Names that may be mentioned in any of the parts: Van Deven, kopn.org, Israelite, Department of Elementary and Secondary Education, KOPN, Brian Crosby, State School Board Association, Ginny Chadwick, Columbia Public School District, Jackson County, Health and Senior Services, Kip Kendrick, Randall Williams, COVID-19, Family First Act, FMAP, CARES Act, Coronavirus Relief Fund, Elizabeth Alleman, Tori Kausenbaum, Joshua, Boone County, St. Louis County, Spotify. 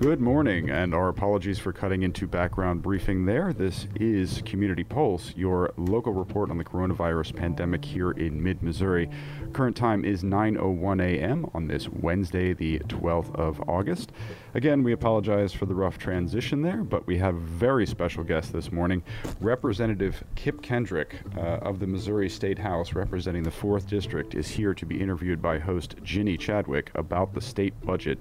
Good morning, and our apologies for cutting into background briefing there. This is Community Pulse, your local report on the coronavirus pandemic here in mid-Missouri. Current time is 9:01 a.m. on this Wednesday, the 12th of August. Again, we apologize for the rough transition there, but we have a very special guest this morning, Representative Kip Kendrick of the Missouri State House, representing the 4th District, is here to be interviewed by host Ginny Chadwick about the state budget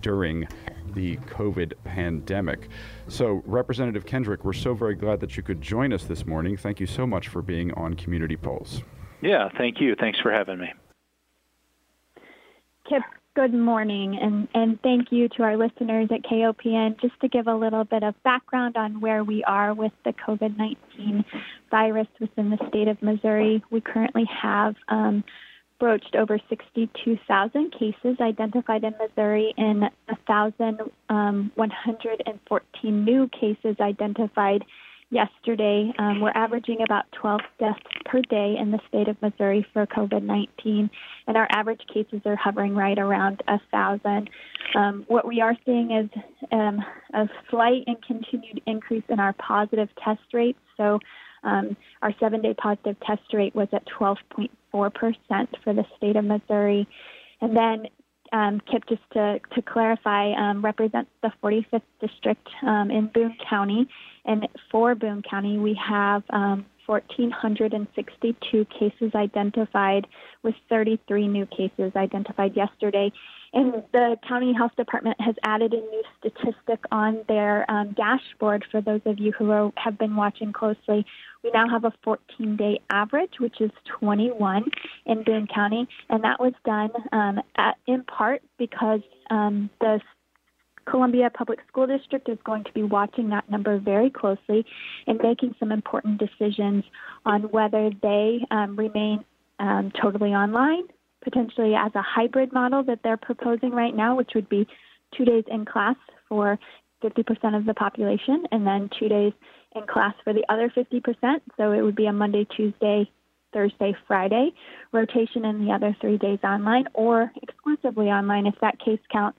during the COVID pandemic. So, Representative Kendrick, we're so very glad that you could join us this morning. Thank you so much for being on Community Pulse. Yeah, thank you. Thanks for having me. Kip, good morning, and thank you to our listeners at KOPN. Just to give a little bit of background on where we are with the COVID-19 virus within the state of Missouri, we currently have broached over 62,000 cases identified in Missouri and 1,114 new cases identified yesterday. We're averaging about 12 deaths per day in the state of Missouri for COVID-19, and our average cases are hovering right around 1,000. What we are seeing is a slight and continued increase in our positive test rates. So our 7-day positive test rate was at 12.4% for the state of Missouri. And then, Kip, just to clarify, represents the 45th district in Boone County. And for Boone County, we have 1,462 cases identified, with 33 new cases identified yesterday. And the county health department has added a new statistic on their dashboard for those of you who have been watching closely. We now have a 14-day average, which is 21 in Boone County, and that was done in part because the Columbia Public School District is going to be watching that number very closely and making some important decisions on whether they remain totally online, potentially as a hybrid model that they're proposing right now, which would be 2 days in class for 50% of the population and then 2 days in class for the other 50%. So it would be a Monday, Tuesday, Thursday, Friday rotation, and the other 3 days online or exclusively online if that case count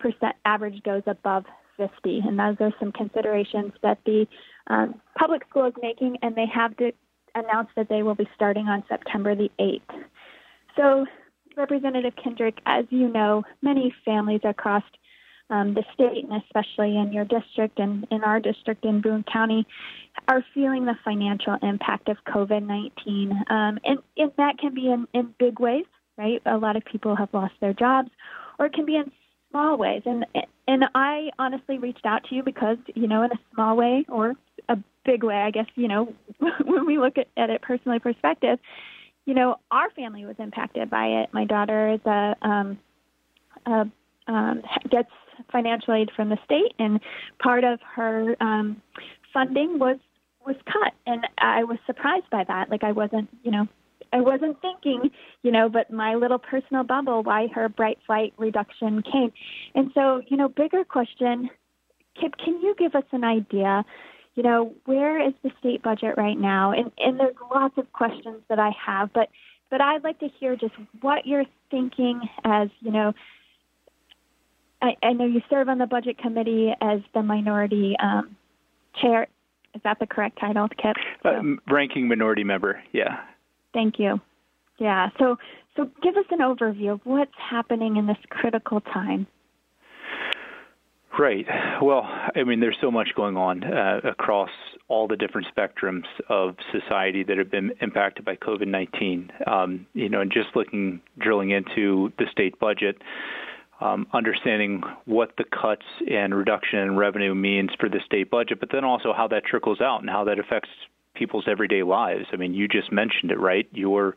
percent average goes above 50. And those are some considerations that the public school is making, and they have announced that they will be starting on September the 8th. So, Representative Kendrick, as you know, many families across the state, and especially in your district and in our district in Boone County, are feeling the financial impact of COVID-19. And that can be in big ways, right? A lot of people have lost their jobs, or it can be in small ways. And I honestly reached out to you because, you know, in a small way or a big way, I guess, you know, when we look at it personally perspective, you know, our family was impacted by it. My daughter is gets financial aid from the state, and part of her funding was cut, and I was surprised by that. Like, I wasn't thinking, you know, but my little personal bubble, why her Bright Flight reduction came. And so, you know, bigger question, Kip, can you give us an idea, you know, where is the state budget right now? And there's lots of questions that I have, but I'd like to hear just what you're thinking as, you know, I know you serve on the budget committee as the minority chair. Is that the correct title, Kip? Ranking minority member, yeah. Thank you. Yeah, so give us an overview of what's happening in this critical time. Right. Well, I mean, there's so much going on across all the different spectrums of society that have been impacted by COVID-19. You know, and just drilling into the state budget, understanding what the cuts and reduction in revenue means for the state budget, but then also how that trickles out and how that affects people's everyday lives. I mean, you just mentioned it, right? You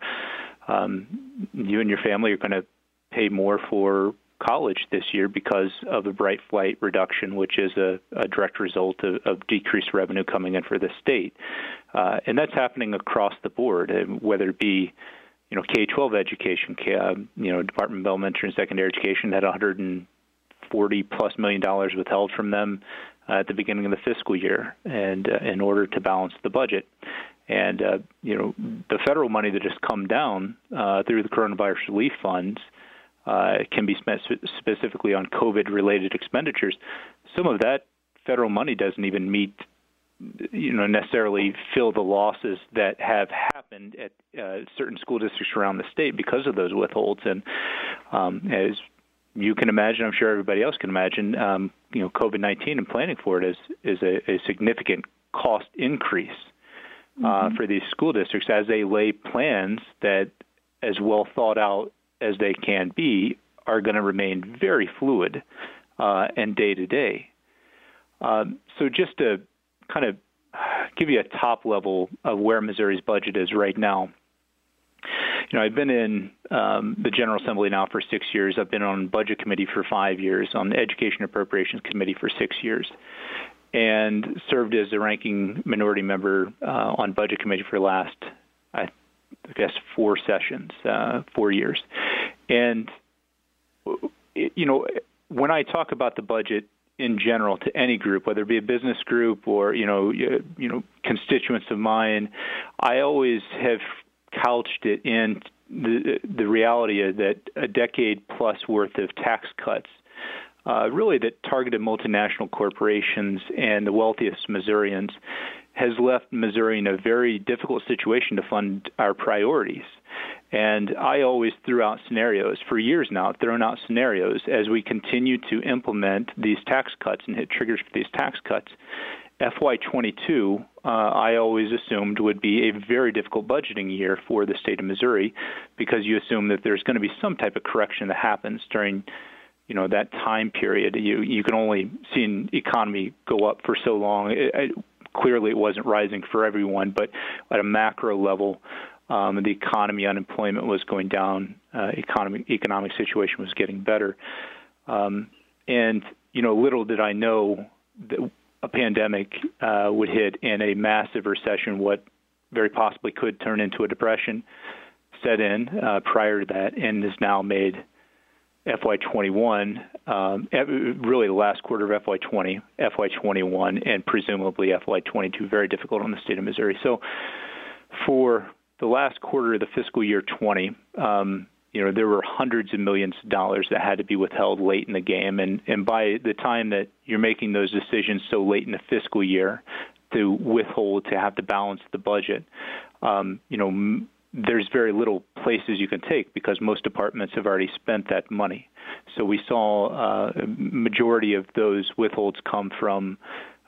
and your family are going to pay more for college this year because of the Bright Flight reduction, which is a direct result of decreased revenue coming in for the state. And that's happening across the board, whether it be, you know, K-12 education, you know, Department of Elementary and Secondary Education had $140+ million withheld from them at the beginning of the fiscal year, and in order to balance the budget. And, you know, the federal money that has come down through the Coronavirus Relief Funds can be spent specifically on COVID-related expenditures. Some of that federal money doesn't even meet, necessarily fill the losses that have happened at certain school districts around the state because of those withholds. And as you can imagine, I'm sure everybody else can imagine, COVID-19 and planning for it is a significant cost increase for these school districts as they lay plans that, as well thought out as they can be, are going to remain very fluid and day to day. So just to kind of give you a top level of where Missouri's budget is right now. I've been in the General Assembly now for 6 years. I've been on Budget Committee for 5 years, on the Education Appropriations Committee for 6 years, and served as the ranking minority member on Budget Committee for the last, I guess, four sessions, 4 years. And, when I talk about the budget in general to any group, whether it be a business group or, constituents of mine, I always have couched it in the reality is that a decade plus worth of tax cuts really that targeted multinational corporations and the wealthiest Missourians has left Missouri in a very difficult situation to fund our priorities. And I always threw out scenarios, for years now, thrown out scenarios as we continue to implement these tax cuts and hit triggers for these tax cuts. FY22, I always assumed, would be a very difficult budgeting year for the state of Missouri because you assume that there's going to be some type of correction that happens during that time period. You can only see an economy go up for so long. Clearly, it wasn't rising for everyone, but at a macro level, the economy, unemployment was going down, economic situation was getting better. Little did I know that a pandemic would hit and a massive recession, what very possibly could turn into a depression, set in prior to that and has now made FY21, really the last quarter of FY20, FY21, and presumably FY22, very difficult on the state of Missouri. So for the last quarter of the fiscal year 20, there were hundreds of millions of dollars that had to be withheld late in the game. And by the time that you're making those decisions so late in the fiscal year to withhold, to have to balance the budget, there's very little places you can take because most departments have already spent that money. So we saw a majority of those withholds come from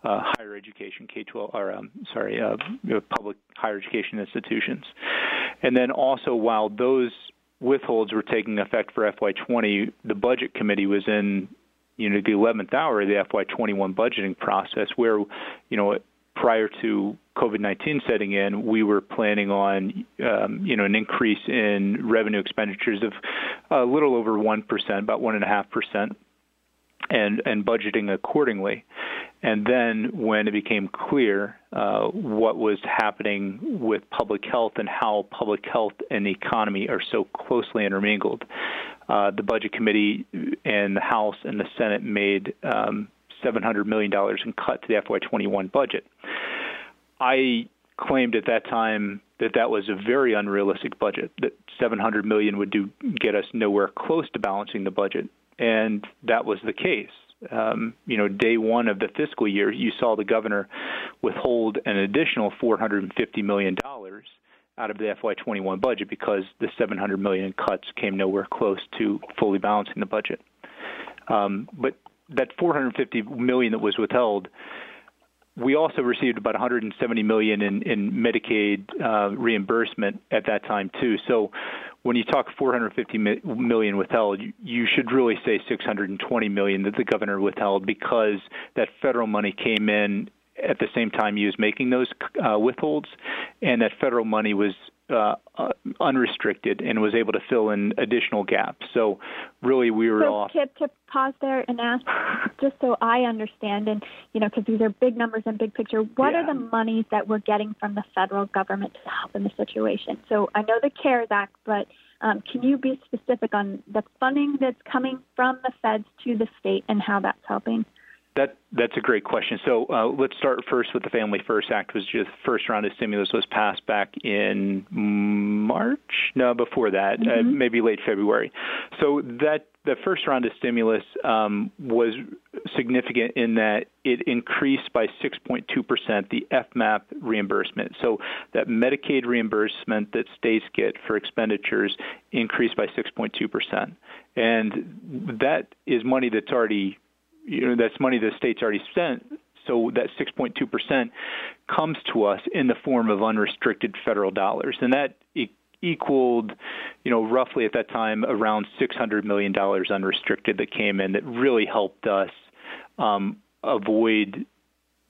higher education, K-12, or public higher education institutions. And then also, while those withholds were taking effect for FY20, the Budget Committee was in the 11th hour of the FY21 budgeting process where, prior to COVID-19 setting in, we were planning on, an increase in revenue expenditures of a little over 1%, about 1.5%, and budgeting accordingly. And then when it became clear what was happening with public health and how public health and the economy are so closely intermingled, the Budget Committee and the House and the Senate made $700 million in cut to the FY21 budget. I claimed at that time that was a very unrealistic budget, that $700 million would get us nowhere close to balancing the budget, and that was the case. Day one of the fiscal year, you saw the governor withhold an additional $450 million out of the FY21 budget because the $700 million in cuts came nowhere close to fully balancing the budget. But that $450 million that was withheld, we also received about $170 million in Medicaid reimbursement at that time, too. So when you talk $450 million withheld, you should really say $620 million that the governor withheld because that federal money came in at the same time he was making those withholds, and that federal money was unrestricted and was able to fill in additional gaps. So really we were off. Kip, to pause there and ask, just so I understand, and, because these are big numbers and big picture, what are the monies that we're getting from the federal government to help in the situation? So I know the CARES Act, but can you be specific on the funding that's coming from the feds to the state and how that's helping? That's a great question. So let's start first with the Family First Act, was just first round of stimulus was passed back in March? No, before that, maybe late February. So that the first round of stimulus was significant in that it increased by 6.2% the FMAP reimbursement. So that Medicaid reimbursement that states get for expenditures increased by 6.2%. And that is money that's already that's money the state's already spent. So that 6.2% comes to us in the form of unrestricted federal dollars. And that equaled, roughly at that time around $600 million unrestricted that came in that really helped us avoid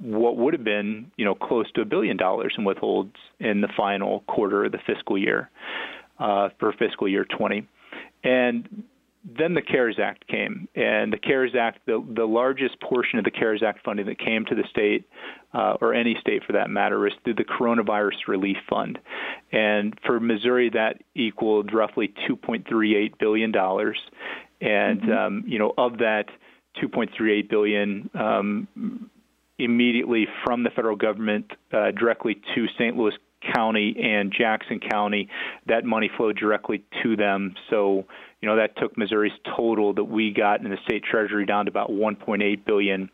what would have been, close to $1 billion in withholds in the final quarter of the fiscal year for fiscal year 20. And then the CARES Act came, and the CARES Act, the largest portion of the CARES Act funding that came to the state, or any state for that matter, was through the Coronavirus Relief Fund. And for Missouri, that equaled roughly $2.38 billion. And, of that $2.38 billion, immediately from the federal government directly to St. Louis County and Jackson County, that money flowed directly to them. So, that took Missouri's total that we got in the state treasury down to about $1.8 billion.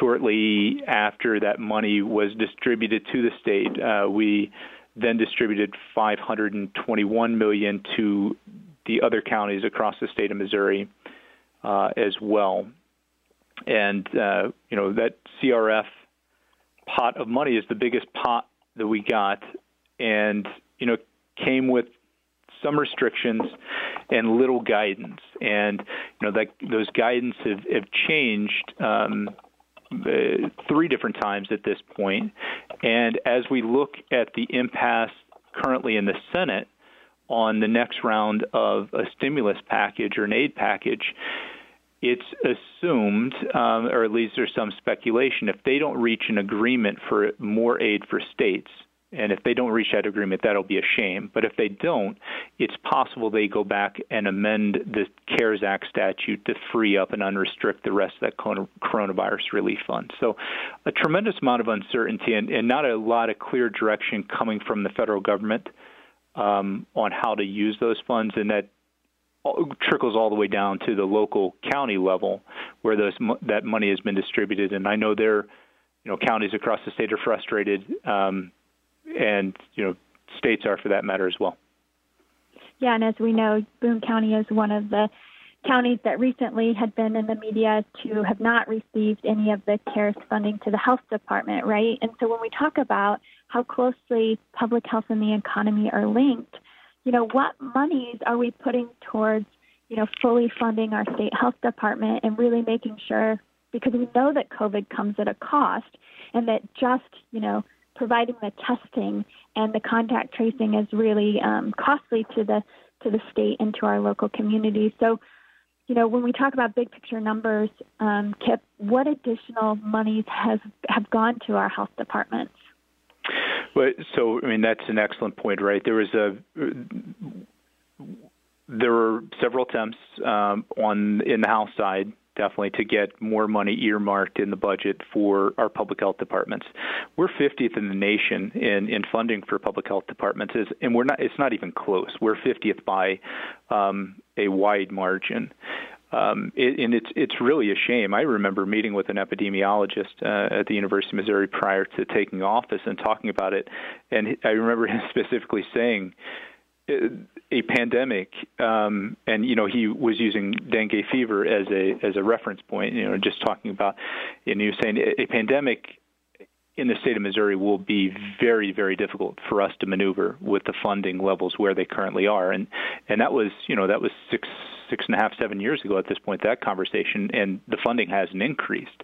Shortly after that money was distributed to the state, we then distributed $521 million to the other counties across the state of Missouri as well. And, that CRF pot of money is the biggest pot that we got, and, came with some restrictions and little guidance. And, those guidance have changed three different times at this point. And as we look at the impasse currently in the Senate on the next round of a stimulus package or an aid package, it's assumed, or at least there's some speculation, if they don't reach an agreement for more aid for states, and if they don't reach that agreement, that'll be a shame. But if they don't, it's possible they go back and amend the CARES Act statute to free up and unrestrict the rest of that coronavirus relief fund. So a tremendous amount of uncertainty and not a lot of clear direction coming from the federal government on how to use those funds, and that trickles all the way down to the local county level where that money has been distributed. And I know counties across the state are frustrated, and, states are for that matter as well. Yeah, and as we know, Boone County is one of the counties that recently had been in the media to have not received any of the CARES funding to the health department, right? And so when we talk about how closely public health and the economy are linked, what monies are we putting towards, fully funding our state health department and really making sure, because we know that COVID comes at a cost, and that just, providing the testing and the contact tracing is really costly to the state and to our local communities. So, when we talk about big picture numbers, Kip, what additional monies have gone to our health departments? So, that's an excellent point, right? There were several attempts in the House side, definitely, to get more money earmarked in the budget for our public health departments. We're 50th in the nation in funding for public health departments, and it's not even close. We're 50th by a wide margin. And it's really a shame. I remember meeting with an epidemiologist at the University of Missouri prior to taking office and talking about it. And I remember him specifically saying a pandemic, and, he was using dengue fever as a reference point, just talking about, and he was saying a pandemic in the state of Missouri will be very, very difficult for us to maneuver with the funding levels where they currently are. And that was, six and a half, 7 years ago at this point, that conversation, and the funding hasn't increased.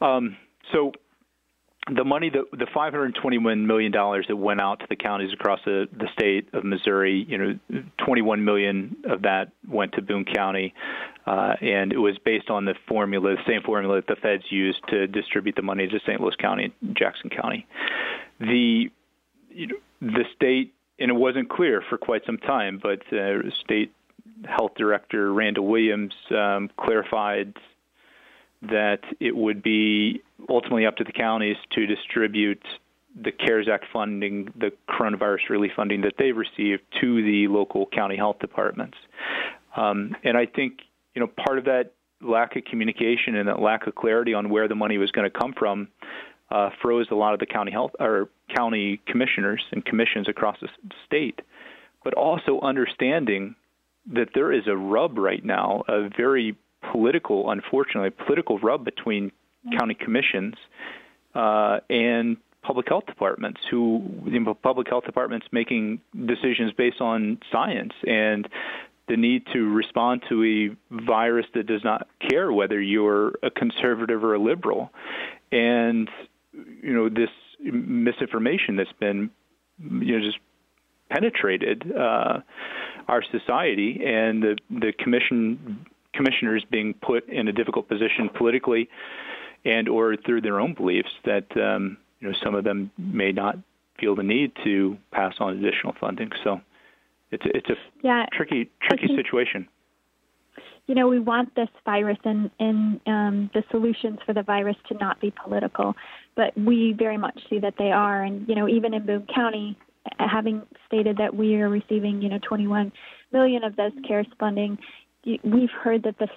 So the money, the $521 million that went out to the counties across the state of Missouri, $21 million of that went to Boone County, and it was based on the same formula that the feds used to distribute the money to St. Louis County and Jackson County. The state, and it wasn't clear for quite some time, but state Health Director Randall Williams clarified that it would be ultimately up to the counties to distribute the CARES Act funding, the coronavirus relief funding that they've received, to the local county health departments. And I think, you know, part of that lack of communication and that lack of clarity on where the money was going to come from froze a lot of the county health or county commissioners and commissions across the state, but also understanding that there is a rub right now, a very political, unfortunately, political rub between county commissions and public health departments, who, you know, public health departments making decisions based on science and the need to respond to a virus that does not care whether you're a conservative or a liberal. And, you know, this misinformation that's been, you know, just penetrated our society, and the commissioners being put in a difficult position politically and or through their own beliefs that, you know, some of them may not feel the need to pass on additional funding. So it's a tricky situation. You know, we want this virus and the solutions for the virus to not be political, but we very much see that they are. And, you know, even in Boone County, having stated that we are receiving, you know, $21 million of this CARES funding, we've heard that the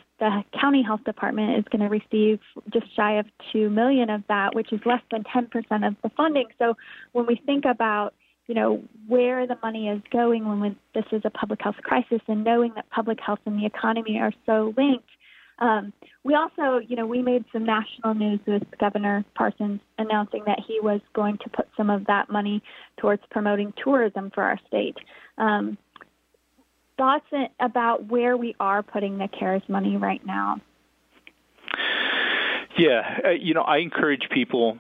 county health department is going to receive just shy of $2 million of that, which is less than 10% of the funding. So when we think about, you know, where the money is going when this is a public health crisis, and knowing that public health and the economy are so linked, we also, you know, we made some national news with Governor Parsons announcing that he was going to put some of that money towards promoting tourism for our state. Thoughts about where we are putting the CARES money right now? Yeah, you know, I encourage people,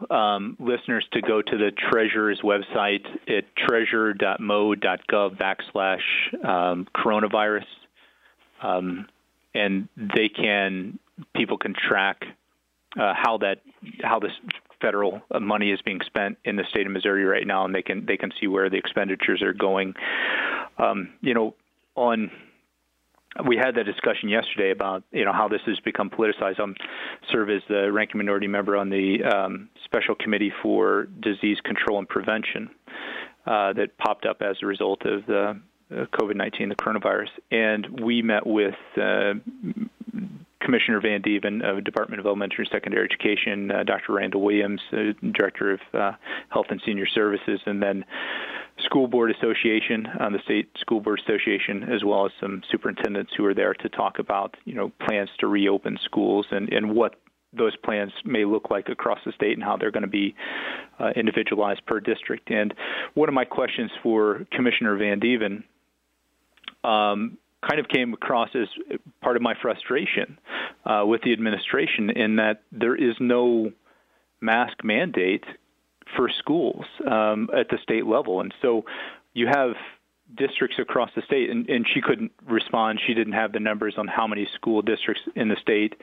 listeners, to go to the treasurer's website at treasurer.mo.gov/coronavirus, and people can track how this federal money is being spent in the state of Missouri right now, and they can see where the expenditures are going. You know, we had that discussion yesterday about, you know, how this has become politicized. I serve as the ranking minority member on the Special Committee for Disease Control and Prevention that popped up as a result of the COVID-19, the coronavirus. And we met with Commissioner Van Deven of Department of Elementary and Secondary Education, Dr. Randall Williams, Director of Health and Senior Services, and then School Board Association, the State School Board Association, as well as some superintendents who are there to talk about, you know, plans to reopen schools and what those plans may look like across the state and how they're going to be individualized per district. And one of my questions for Commissioner Van Deven kind of came across as part of my frustration with the administration, in that there is no mask mandate for schools at the state level. And so you have districts across the state, and she couldn't respond. She didn't have the numbers on how many school districts in the state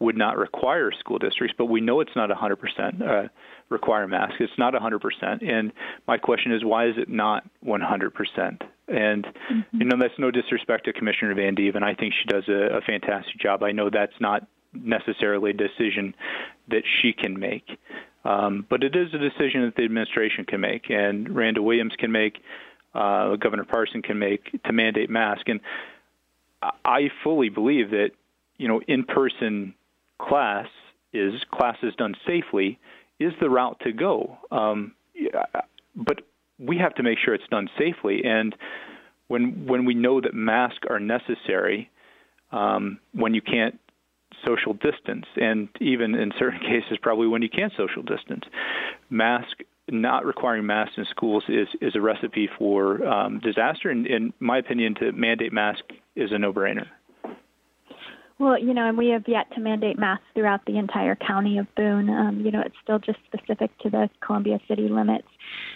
would not require school districts, but we know it's not 100% require masks. It's not 100%. And my question is, why is it not 100%? And, mm-hmm. you know, that's no disrespect to Commissioner Van Deven. I think she does a fantastic job. I know that's not necessarily a decision that she can make. But it is a decision that the administration can make, and Randall Williams can make, Governor Parsons can make, to mandate masks. And I fully believe that, you know, in-person classes done safely is the route to go. But we have to make sure it's done safely. And when we know that masks are necessary, when you can't social distance, and even in certain cases probably when you can't social distance, not requiring masks in schools is a recipe for disaster. And in my opinion, to mandate masks is a no-brainer. Well, you know, and we have yet to mandate masks throughout the entire county of Boone. You know, it's still just specific to the Columbia city limits.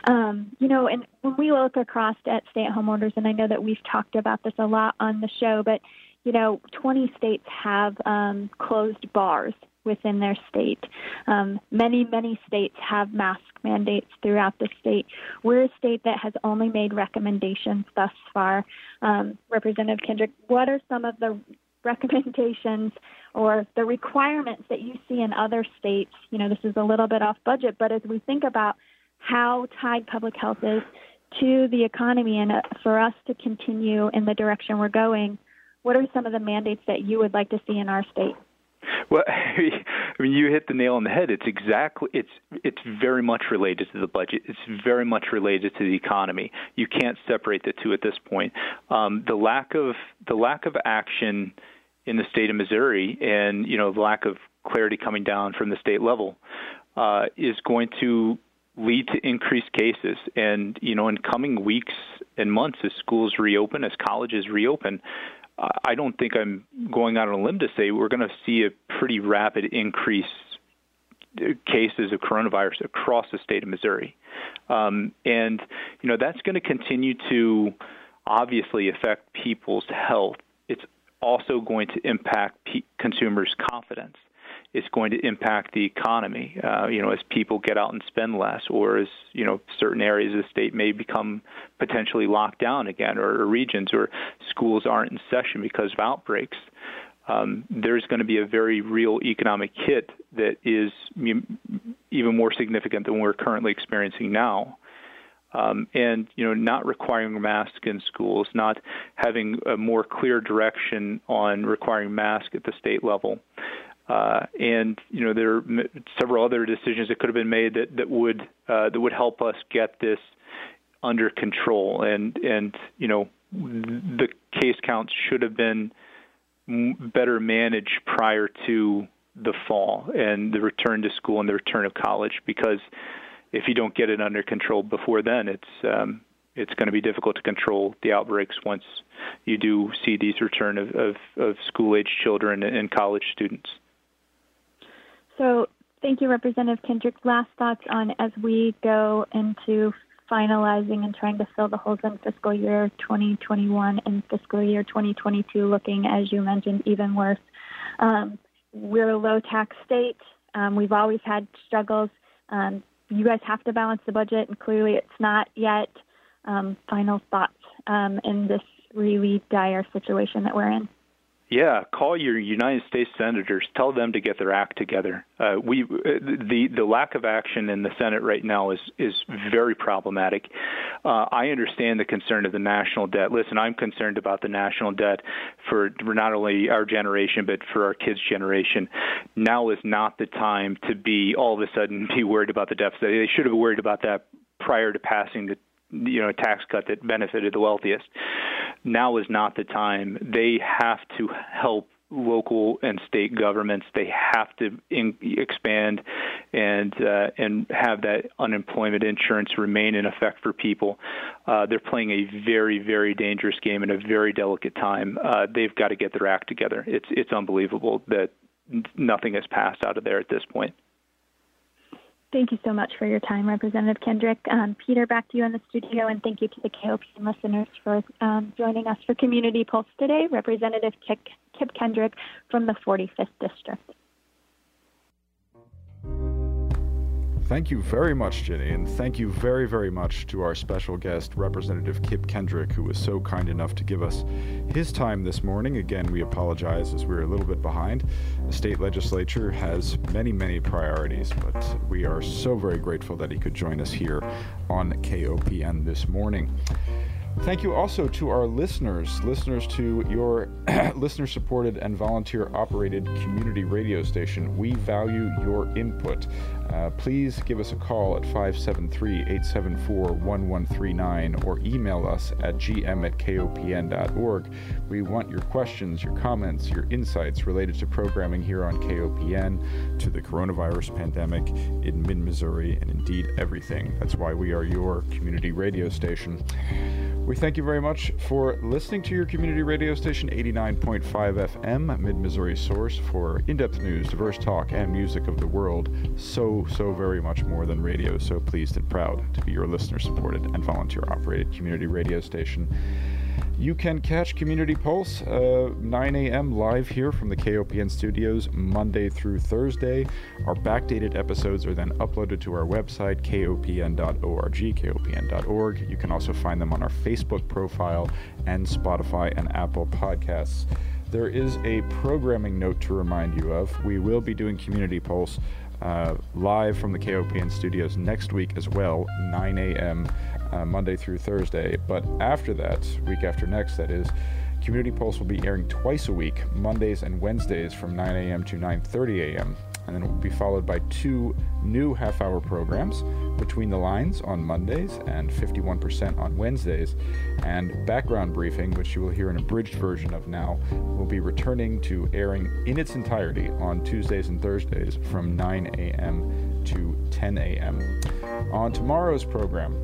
You know, and when we look across at stay-at-home orders, and I know that we've talked about this a lot on the show, but you know, 20 states have closed bars within their state. Many, many states have mask mandates throughout the state. We're a state that has only made recommendations thus far. Representative Kendrick, what are some of the recommendations or the requirements that you see in other states. You know, this is a little bit off budget, but as we think about how tied public health is to the economy and for us to continue in the direction we're going, what are some of the mandates that you would like to see in our state? Well, I mean, you hit the nail on the head. It's very much related to the budget. It's very much related to the economy. You can't separate the two at this point. The lack of action in the state of Missouri, and you know, the lack of clarity coming down from the state level, is going to lead to increased cases. And you know, in coming weeks and months, as schools reopen, as colleges reopen, I don't think I'm going out on a limb to say we're going to see a pretty rapid increase in cases of coronavirus across the state of Missouri. And, you know, that's going to continue to obviously affect people's health. It's also going to impact consumers' confidence. It's going to impact the economy, you know, as people get out and spend less, or as, you know, certain areas of the state may become potentially locked down again, or regions, or schools aren't in session because of outbreaks. There's going to be a very real economic hit that is even more significant than we're currently experiencing now. And, you know, not requiring masks in schools, not having a more clear direction on requiring masks at the state level. And you know, there are several other decisions that could have been made that would help us get this under control. And you know, the case counts should have been better managed prior to the fall and the return to school and the return of college. Because if you don't get it under control before then, it's going to be difficult to control the outbreaks once you do see these return of school-age children and college students. So thank you, Representative Kendrick. Last thoughts on as we go into finalizing and trying to fill the holes in fiscal year 2021 and fiscal year 2022, looking, as you mentioned, even worse. We're a low-tax state. We've always had struggles. You guys have to balance the budget, and clearly it's not yet. Final thoughts in this really dire situation that we're in. Yeah, call your United States senators. Tell them to get their act together. The lack of action in the Senate right now is very problematic. I understand the concern of the national debt. Listen, I'm concerned about the national debt for not only our generation, but for our kids' generation. Now is not the time to be all of a sudden be worried about the deficit. They should have worried about that prior to passing the tax cut that benefited the wealthiest. Now is not the time. They have to help local and state governments. They have to expand and have that unemployment insurance remain in effect for people. They're playing a very, very dangerous game in a very delicate time. They've got to get their act together. It's unbelievable that nothing has passed out of there at this point. Thank you so much for your time, Representative Kendrick. Peter, back to you in the studio, and thank you to the KOPN listeners for joining us for Community Pulse today. Representative Kip Kendrick from the 45th District. Thank you very much, Ginny, and thank you very, very much to our special guest, Representative Kip Kendrick, who was so kind enough to give us his time this morning. Again, we apologize as we're a little bit behind. The state legislature has many, many priorities, but we are so very grateful that he could join us here on KOPN this morning. Thank you also to our listeners to your listener-supported and volunteer-operated community radio station. We value your input. Please give us a call at 573-874-1139 or email us at gm@kopn.org. We want your questions, your comments, your insights related to programming here on KOPN, to the coronavirus pandemic in mid-Missouri, and indeed everything. That's why we are your community radio station. We thank you very much for listening to your community radio station, 89.5 FM, Mid-Missouri Source, for in-depth news, diverse talk, and music of the world. So very much more than radio. So pleased and proud to be your listener-supported and volunteer-operated community radio station. You can catch Community Pulse 9 a.m. live here from the KOPN studios Monday through Thursday. Our backdated episodes are then uploaded to our website, kopn.org, kopn.org. You can also find them on our Facebook profile and Spotify and Apple Podcasts. There is a programming note to remind you of. We will be doing Community Pulse live from the KOPN studios next week as well, 9 a.m. Monday through Thursday. But after that, week after next, that is, Community Pulse will be airing twice a week, Mondays and Wednesdays from 9 a.m. to 9:30 a.m. And then it will be followed by two new half-hour programs, Between the Lines on Mondays and 51% on Wednesdays, and Background Briefing, which you will hear an abridged version of now, will be returning to airing in its entirety on Tuesdays and Thursdays from 9 a.m. to 10 a.m. On tomorrow's program,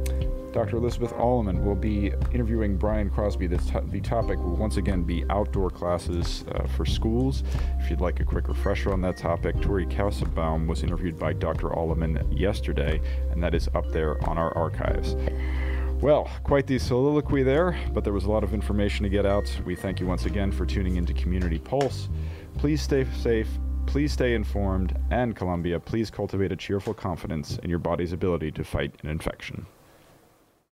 Dr. Elizabeth Alleman will be interviewing Brian Crosby. The topic will once again be outdoor classes for schools. If you'd like a quick refresher on that topic, Tori Kausenbaum was interviewed by Dr. Alleman yesterday, and that is up there on our archives. Well, quite the soliloquy there, but there was a lot of information to get out. We thank you once again for tuning into Community Pulse. Please stay safe. Please stay informed. And Columbia, please cultivate a cheerful confidence in your body's ability to fight an infection.